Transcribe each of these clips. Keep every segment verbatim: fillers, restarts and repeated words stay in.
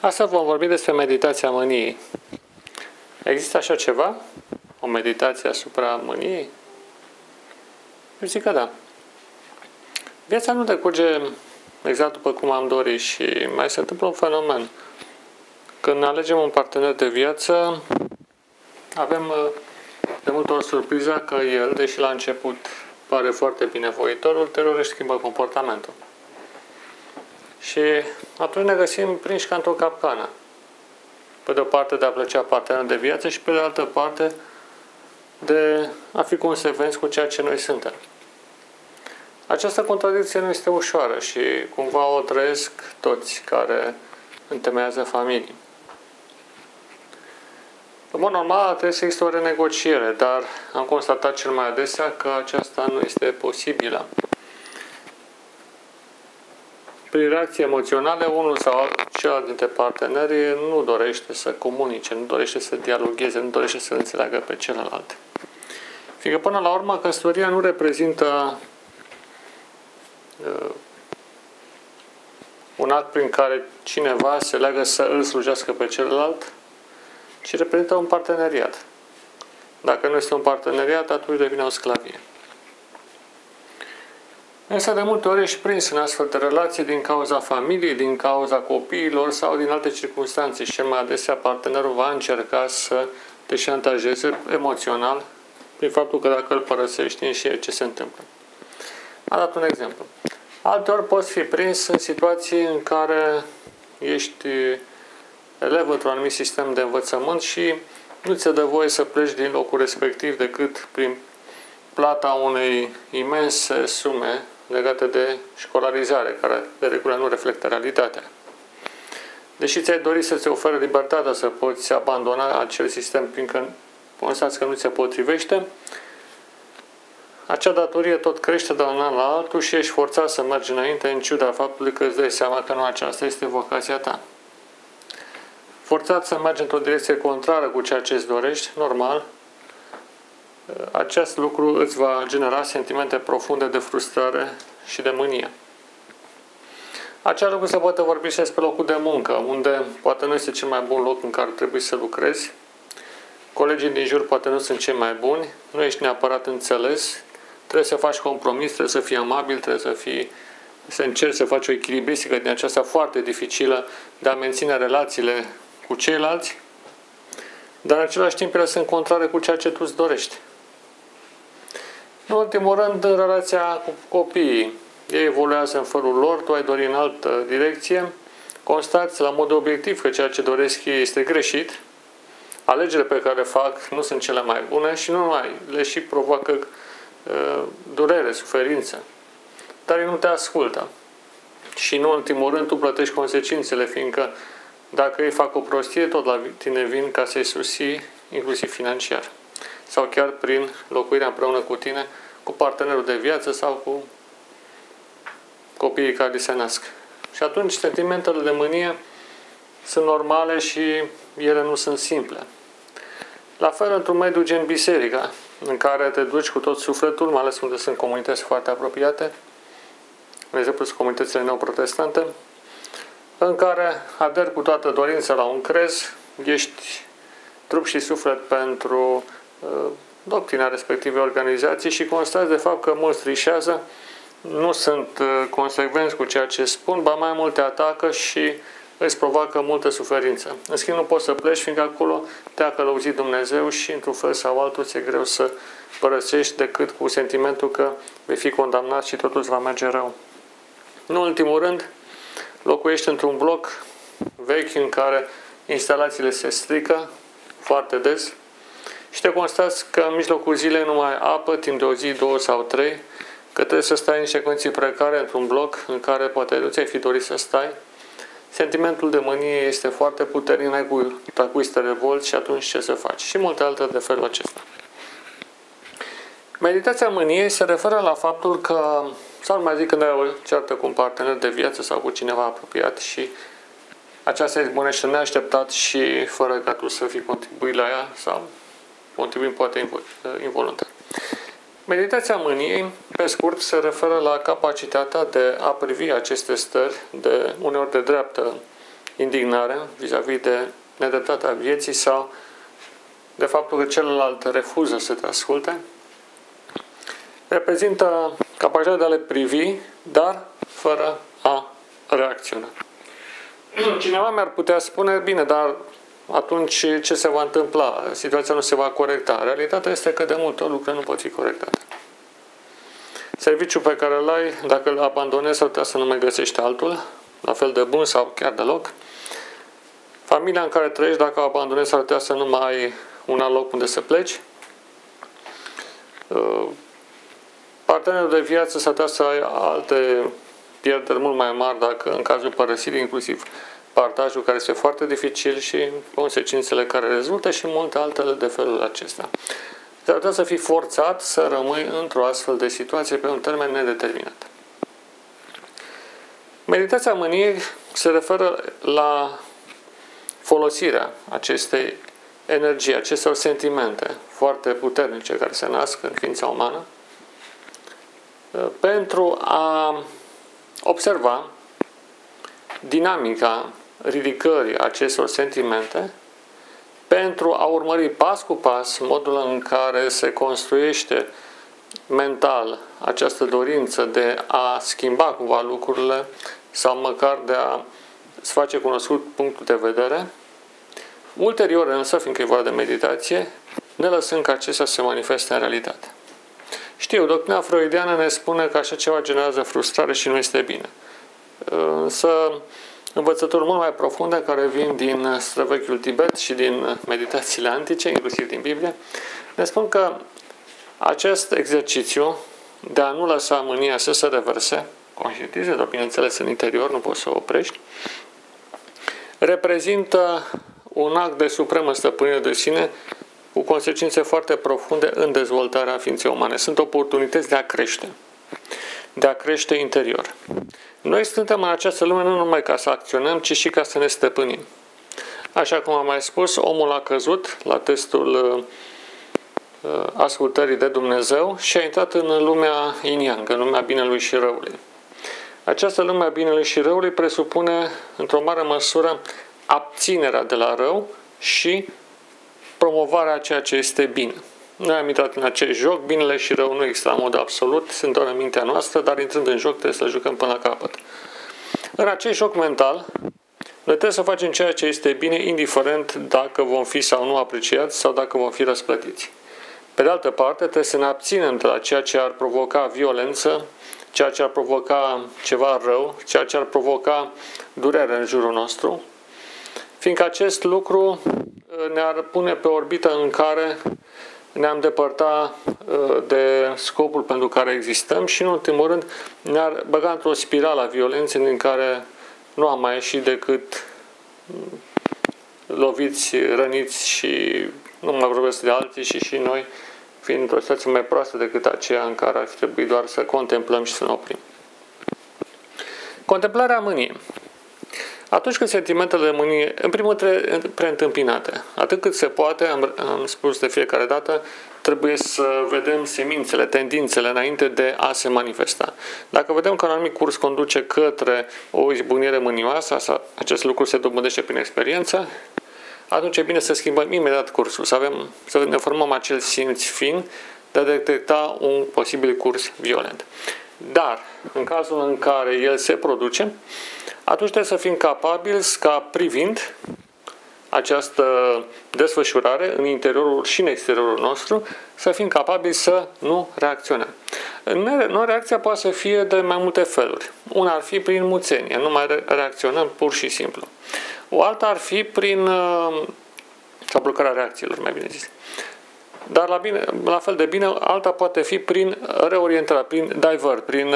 Astăzi vom vorbi despre meditația mâniei. Există așa ceva? O meditație asupra mâniei? Eu zic că da. Viața nu decurge exact după cum am dorit și mai se întâmplă un fenomen. Când alegem un partener de viață, avem de multe ori surpriza că el, deși la început pare foarte binevoitor, ulterior își schimbă comportamentul. Și atunci ne găsim prinși ca într-o capcană. Pe de o parte de a plăcea partenerul de viață și pe de altă parte de a fi consecvenți cu ceea ce noi suntem. Această contradicție nu este ușoară și cumva o trăiesc toți care întemeiază familii. În mod normal trebuie să există o renegociere, dar am constatat cel mai adesea că aceasta nu este posibilă. Prin reacții emoționale, unul sau celălalt dintre partenerii nu dorește să comunice, nu dorește să dialogheze, nu dorește să înțeleagă pe celălalt. Fiindcă până la urmă căsătoria nu reprezintă uh, un act prin care cineva se leagă să îl slujească pe celălalt, ci reprezintă un parteneriat. Dacă nu este un parteneriat, atunci devine o sclavie. Însă de multe ori ești prins în astfel de relații din cauza familiei, din cauza copiilor sau din alte circunstanțe și mai adesea partenerul va încerca să te șantajeze emoțional prin faptul că dacă îl părăsești, știi ce se întâmplă. Am dat un exemplu. Alteori poți fi prins în situații în care ești elev într-un anumit sistem de învățământ și nu ți-e dă voie să pleci din locul respectiv decât prin plata unei imense sume legate de școlarizare, care de regulă nu reflectă realitatea. Deși ți-ai dorit să-ți ofere libertatea să poți abandona acel sistem fiindcă constați că nu ți-e potrivește, acea datorie tot crește de la un an la altul și ești forțat să mergi înainte în ciuda faptului că îți dai seama că nu aceasta este vocația ta. Forțat să mergi într-o direcție contrară cu ceea ce îți dorești, normal, acest lucru îți va genera sentimente profunde de frustrare și de mânie. Acel lucru se poate vorbi și despre locul de muncă, unde poate nu este cel mai bun loc în care trebuie să lucrezi, colegii din jur poate nu sunt cei mai buni, nu ești neapărat înțeles, trebuie să faci compromis, trebuie să fii amabil, trebuie să fii, să încerci să faci o echilibristică din aceasta foarte dificilă de a menține relațiile cu ceilalți, dar în același timp ele sunt contrare cu ceea ce tu îți dorești. În ultimul rând, în relația cu copiii, ei evoluează în felul lor, tu ai dori în altă direcție, constați la mod obiectiv că ceea ce doresc ei este greșit, alegerile pe care le fac nu sunt cele mai bune și nu mai le și provoacă uh, durere, suferință. Dar ei nu te ascultă. Și în ultimul rând, tu plătești consecințele, fiindcă dacă ei fac o prostie, tot la tine vin ca să-i susții, inclusiv financiar. Sau chiar prin locuirea împreună cu tine, cu partenerul de viață sau cu copiii care li se nasc. Și atunci sentimentele de mânie sunt normale și ele nu sunt simple. La fel într-un mediu gen biserica, în care te duci cu tot sufletul, mai ales unde sunt comunități foarte apropiate, de exemplu sunt comunitățile neoprotestante, în care aderi cu toată dorința la un crez, ești trup și suflet pentru doctrina respectivei organizații și constați de fapt că mulți trișează, nu sunt consecvenți cu ceea ce spun, ba mai multe atacă și îți provoacă multă suferință. În schimb, nu poți să pleci, fiindcă acolo te-a călăuzit Dumnezeu și într-un fel sau altul ți-e greu să părăsești decât cu sentimentul că vei fi condamnat și totul îți va merge rău. În ultimul rând, locuiești într-un bloc vechi în care instalațiile se strică foarte des și te constați că în mijlocul zilei nu mai apă timp de o zi, două sau trei, că trebuie să stai în niște condiții precare într-un bloc în care poate nu ți-ai fi dorit să stai. Sentimentul de mânie este foarte puternic, n-ai cu tăcui să te revolți și atunci ce să faci? Și multe alte de felul acesta. Meditația mâniei se referă la faptul că, sau nu mai zic când ai o certă cu un partener de viață sau cu cineva apropiat și aceasta izbunește neașteptat și fără ca tu să fii contribuit la ea sau contribuind poate involuntar. Meditația mâniei, pe scurt, se referă la capacitatea de a privi aceste stări de uneori de dreaptă indignare vis-a-vis de nedreptatea vieții sau de faptul că celălalt refuză să te asculte, reprezintă capacitatea de a le privi, dar fără a reacționa. Cineva mi-ar putea spune, bine, dar atunci ce se va întâmpla? Situația nu se va corecta. Realitatea este că de multe lucruri nu pot fi corectate. Serviciul pe care îl ai, dacă îl abandonezi, ar putea să nu mai găsești altul, la fel de bun sau chiar deloc. Familia în care trăiești, dacă o abandonezi, ar putea să nu mai ai un alt loc unde să pleci. Partenerul de viață s-ar putea să ai alte pierderi mult mai mari, dacă în cazul părăsirii, inclusiv partajul, care este foarte dificil, și consecințele care rezultă și multe altele de felul acesta. S-ar putea să fii forțat să rămâi într-o astfel de situație pe un termen nedeterminat. Meditația mâniei se referă la folosirea acestei energii, acestor sentimente foarte puternice care se nasc în ființa umană, pentru a observa dinamica ridicării acestor sentimente, pentru a urmări pas cu pas modul în care se construiește mental această dorință de a schimba cumva lucrurile sau măcar de a-ți face cunoscut punctul de vedere. Ulterior însă, fiindcă e vorba de meditație, ne lăsând ca acestea să se manifeste în realitate. Știu, doctrina freudiană ne spune că așa ceva generează frustrare și nu este bine. Însă învățături mult mai profunde care vin din străvechiul Tibet și din meditațiile antice, inclusiv din Biblie, ne spun că acest exercițiu de a nu lăsa mânia să se reverse, conștientize, dar bineînțeles în interior, nu poți să o oprești, reprezintă un act de supremă stăpânire de sine cu consecințe foarte profunde în dezvoltarea ființei umane. Sunt oportunități de a crește, de a crește interior. Noi suntem în această lume nu numai ca să acționăm, ci și ca să ne stăpânim. Așa cum am mai spus, omul a căzut la testul uh, ascultării de Dumnezeu și a intrat în lumea yin-yang, în lumea binelui și răului. Această lume a binelui și răului presupune, într-o mare măsură, abținerea de la rău și promovarea a ceea ce este bine. Noi am intrat în acest joc, binele și rău nu există la mod absolut, sunt doar în mintea noastră, dar intrând în joc trebuie să jucăm până la capăt. În acest joc mental, noi trebuie să facem ceea ce este bine, indiferent dacă vom fi sau nu apreciați sau dacă vom fi răsplătiți. Pe de altă parte, trebuie să ne abținem de la ceea ce ar provoca violență, ceea ce ar provoca ceva rău, ceea ce ar provoca durere în jurul nostru, fiindcă acest lucru ne-ar pune pe orbită în care ne-am depărtat de scopul pentru care existăm și, în ultimul rând, ne-ar băga într-o spirală a violenței din care nu am mai ieșit decât loviți, răniți și nu mai vorbesc de alții și și noi, fiind într-o situație mai proastă decât aceea în care ar fi trebuit doar să contemplăm și să ne oprim. Contemplarea mâniei. Atunci când sentimentele de mânie, în primul rând, preîntâmpinate. Atât cât se poate, am, am spus de fiecare dată, trebuie să vedem semințele, tendințele înainte de a se manifesta. Dacă vedem că un anumit curs conduce către o izbunire mânioasă, asta, acest lucru se dobândește prin experiență, atunci e bine să schimbăm imediat cursul, să, avem, să ne formăm acel simț fin de a detecta un posibil curs violent. Dar, în cazul în care el se produce, atunci trebuie să fim capabili ca, privind această desfășurare în interiorul și în exteriorul nostru, să fim capabili să nu reacționăm. Noi reacția poate să fie de mai multe feluri. Una ar fi prin muțenie, nu mai reacționăm pur și simplu. O altă ar fi prin sau blocarea reacțiilor, mai bine zis. Dar la, bine, la fel de bine, alta poate fi prin reorientare, prin divert, prin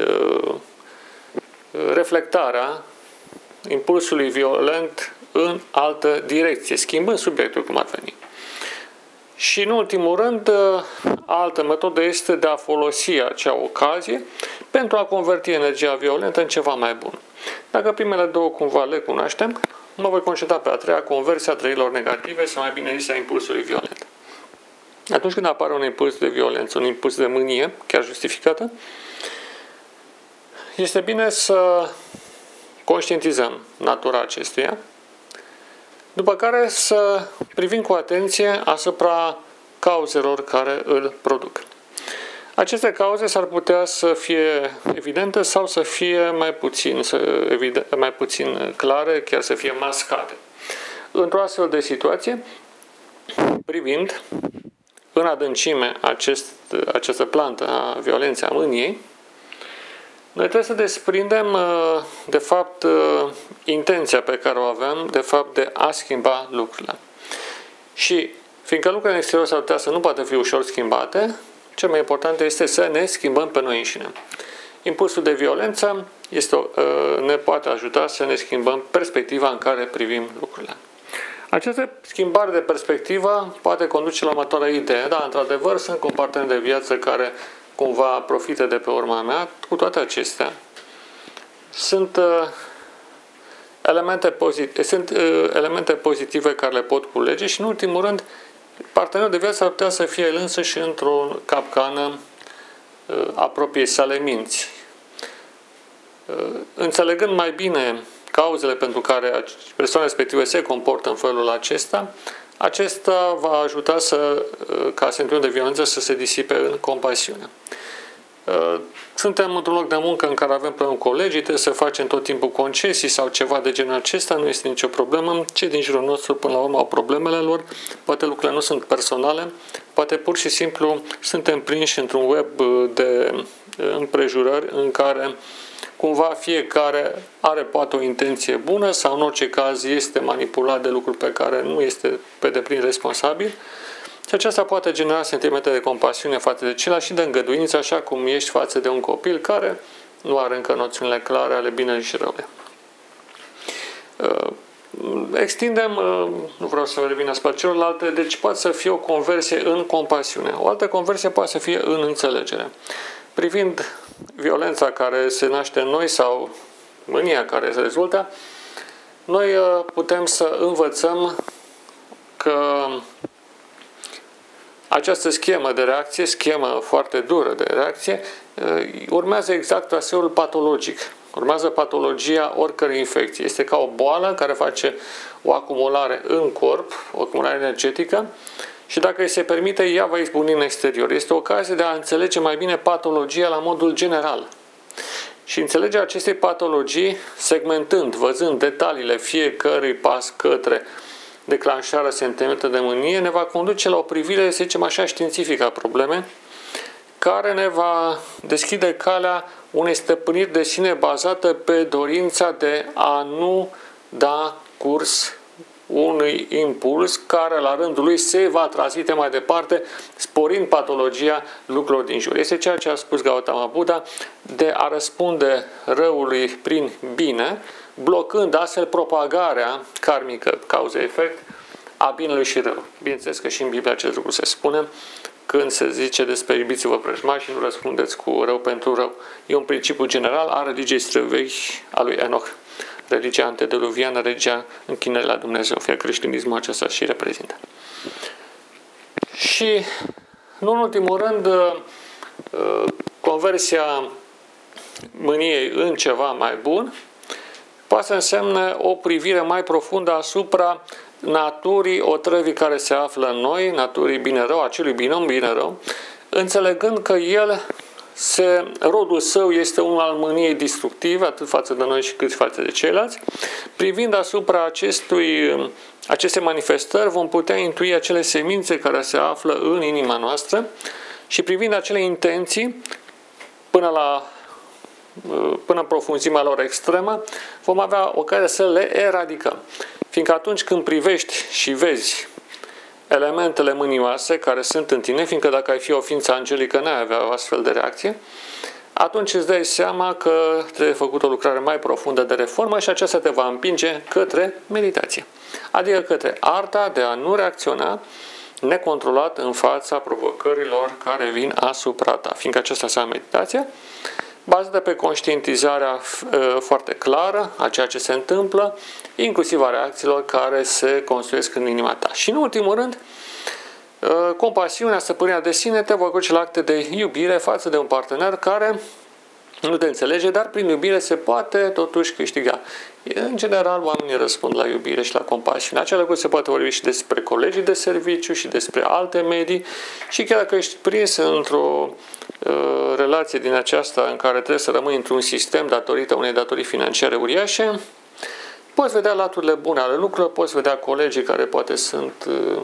uh, reflectarea impulsului violent în altă direcție, schimbând subiectul cum ar veni. Și în ultimul rând, altă metodă este de a folosi acea ocazie pentru a converti energia violentă în ceva mai bun. Dacă primele două cumva le cunoaștem, mă voi concentra pe a treia, conversia trăirilor negative sau mai bine zis a impulsului violent. Atunci când apare un impuls de violență, un impuls de mânie, chiar justificată, este bine să conștientizăm natura acesteia, după care să privim cu atenție asupra cauzelor care îl produc. Aceste cauze s-ar putea să fie evidente sau să fie mai puțin, să evide, mai puțin clare, chiar să fie mascate. Într-o astfel de situație, privind în adâncime acest, această plantă a violenței, a mâniei, noi trebuie să desprindem, de fapt, intenția pe care o avem, de fapt, de a schimba lucrurile. Și, fiindcă lucrurile în exterior s-ar putea să nu poată fi ușor schimbate, cel mai important este să ne schimbăm pe noi înșine. Impulsul de violență este, ne poate ajuta să ne schimbăm perspectiva în care privim lucrurile. Această schimbare de perspectivă poate conduce la următoarea idee. Da, într-adevăr, sunt comportamente de viață care cumva profită de pe urma mea. Cu toate acestea, sunt, uh, elemente, pozit- sunt uh, elemente pozitive care le pot culege și, în ultimul rând, partenerul de viață ar putea să fie el însăși într-o capcană uh, a propriei sale minți. Uh, înțelegând mai bine cauzele pentru care persoana respectivă se comportă în felul acesta, acesta va ajuta să, ca sentimentul de violență să se disipe în compasiune. Suntem într-un loc de muncă în care avem probleme cu colegii, trebuie să facem tot timpul concesii sau ceva de genul acesta, nu este nicio problemă. Cei din jurul nostru până la urmă au problemele lor, poate lucrurile nu sunt personale, poate pur și simplu suntem prinși într-un web de împrejurări în care cumva fiecare are poate o intenție bună sau în orice caz este manipulat de lucruri pe care nu este pe deplin responsabil. Și aceasta poate genera sentimente de compasiune față de celălalt și de îngăduință, așa cum ești față de un copil care nu are încă noțiunile clare ale binelui și răului. Extindem, nu vreau să revin asupra celorlalte, deci poate să fie o conversie în compasiune. O altă conversie poate să fie în înțelegere. Privind violența care se naște în noi sau mânia care se dezvoltă, noi putem să învățăm că această schemă de reacție, schemă foarte dură de reacție, urmează exact traseul patologic. Urmează patologia oricărei infecții. Este ca o boală care face o acumulare în corp, o acumulare energetică, și dacă îi se permite, ea va izbucni în exterior. Este o ocazie de a înțelege mai bine patologia la modul general. Și înțelegerea acestei patologii, segmentând, văzând detaliile fiecărui pas către declanșarea sentimentului de mânie, ne va conduce la o privire, să zicem așa, științifică a problemei, care ne va deschide calea unei stăpâniri de sine bazată pe dorința de a nu da curs unui impuls care la rândul lui se va transmite mai departe, sporind patologia lucrurilor din jur. Este ceea ce a spus Gautama Buddha, de a răspunde răului prin bine, blocând astfel propagarea karmică, cauză-efect, a binelui și rău. Bineînțeles că și în Biblie acest lucru se spune, când se zice despre iubiți-vă vrăjmași și nu răspundeți cu rău pentru rău. E un principiu general a religiei străvechi a lui Enoch. Religia antediluviană, religia închinării la Dumnezeu, fie creștinismul acesta și reprezintă. Și, nu în ultimul rând, conversia mâniei în ceva mai bun poate să însemne o privire mai profundă asupra naturii otrăvii care se află în noi, naturii bine-rău, acelui binom bine-rău, înțelegând că el Se, rodul său este unul al mâniei destructive, atât față de noi și cât față de ceilalți. Privind asupra acestui, acestei manifestări, vom putea intui acele semințe care se află în inima noastră și privind acele intenții, până la până în profunzimea lor extremă, vom avea ocazia să le eradicăm. Fiindcă atunci când privești și vezi elementele mânioase care sunt în tine, fiindcă dacă ai fi o ființă angelică, n-ai avea o astfel de reacție, atunci îți dai seama că trebuie făcut o lucrare mai profundă de reformă și aceasta te va împinge către meditație. Adică către arta de a nu reacționa necontrolat în fața provocărilor care vin asupra ta, fiindcă aceasta înseamnă meditația, bazată pe conștientizarea foarte clară a ceea ce se întâmplă, inclusiv a reacțiilor care se construiesc în inima ta. Și în ultimul rând, compasiunea, stăpânirea de sine te va duce la acte de iubire față de un partener care nu te înțelege, dar prin iubire se poate totuși câștiga. În general, oamenii răspund la iubire și la compasiune. Acela lucru se poate vorbi și despre colegii de serviciu și despre alte medii și chiar dacă ești prins într-o uh, relație din aceasta în care trebuie să rămâi într-un sistem datorită unei datorii financiare uriașe, poți vedea laturile bune ale lucrurilor, poți vedea colegii care poate sunt uh,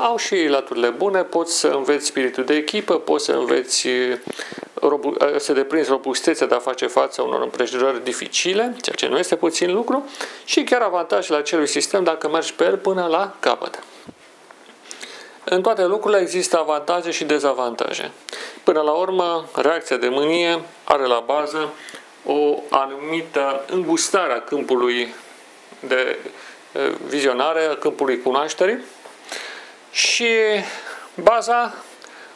au și laturile bune, poți să înveți spiritul de echipă, poți să înveți să deprinzi robustețea de a face față unor împrejurări dificile, ceea ce nu este puțin lucru, și chiar avantajele acelui sistem dacă mergi pe el până la capăt. În toate lucrurile există avantaje și dezavantaje. Până la urmă, reacția de mânie are la bază o anumită îngustare a câmpului de vizionare, a câmpului cunoașterii, și baza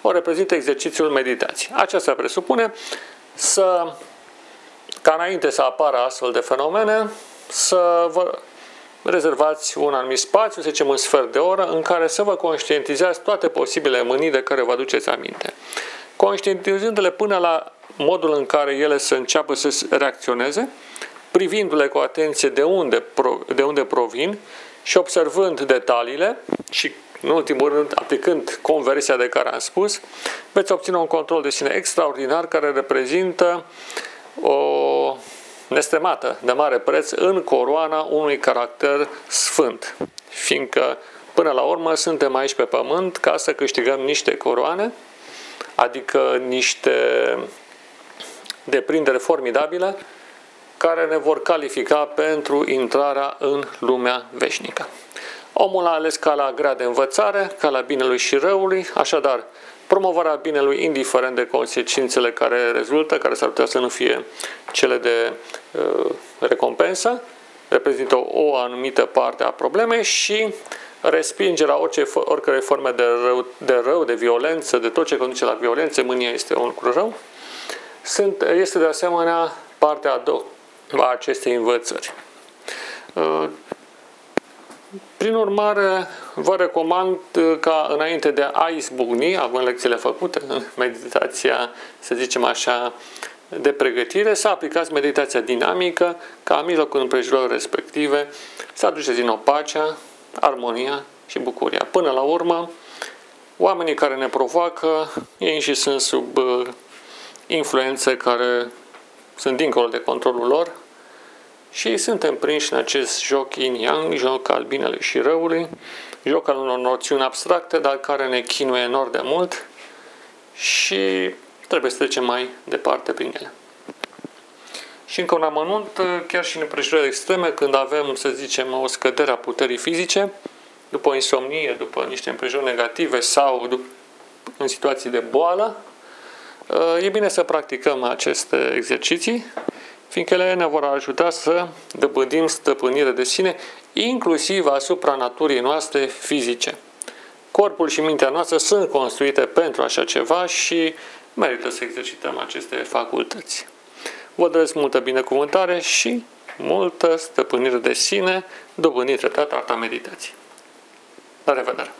o reprezintă exercițiul meditației. Aceasta presupune să, ca înainte să apară astfel de fenomene, să vă rezervați un anumit spațiu, să zicem un sfert de oră, în care să vă conștientizați toate posibile mânii de care vă aduceți aminte. Conștientizându-le până la modul în care ele să înceapă să reacționeze, privindu-le cu atenție de unde, de unde provin și observând detaliile și, în ultimul rând, aplicând conversia de care am spus, veți obține un control de sine extraordinar care reprezintă o nestemată de mare preț în coroana unui caracter sfânt. Fiindcă, până la urmă, suntem aici pe pământ ca să câștigăm niște coroane, adică niște deprinderi formidabile, care ne vor califica pentru intrarea în lumea veșnică. Omul a ales calea grea de învățare, calea binelui și răului, așadar promovarea binelui indiferent de consecințele care rezultă, care s-ar putea să nu fie cele de uh, recompensă, reprezintă o anumită parte a problemei și respingerea orice, oricărei forme de rău, de rău, de violență, de tot ce conduce la violență, mânia este un lucru rău, Sunt, este de asemenea partea a doua a acestei învățări. Uh, Prin urmare, vă recomand ca înainte de a izbucni, având lecțiile făcute în meditația, să zicem așa, de pregătire, să aplicați meditația dinamică, ca în mijlocul împrejurărilor respective să aduceți din nou pacea, armonia și bucuria. Până la urmă, oamenii care ne provoacă, ei înșiși sunt sub influențe care sunt dincolo de controlul lor, și suntem prinși în acest joc yin-yang, joc al binelui și răului, joc al unor noțiuni abstracte, dar care ne chinuie enorm de mult și trebuie să trecem mai departe prin ele. Și încă un amănunt, chiar și în împrejurări extreme, când avem, să zicem, o scădere a puterii fizice, după o insomnie, după niște împrejurări negative sau în situații de boală, e bine să practicăm aceste exerciții, fiindcă ele ne vor ajuta să dobândim stăpânire de sine, inclusiv asupra naturii noastre fizice. Corpul și mintea noastră sunt construite pentru așa ceva și merită să exercităm aceste facultăți. Vă doresc multă binecuvântare și multă stăpânire de sine, dobândită treptat arta meditației. La revedere!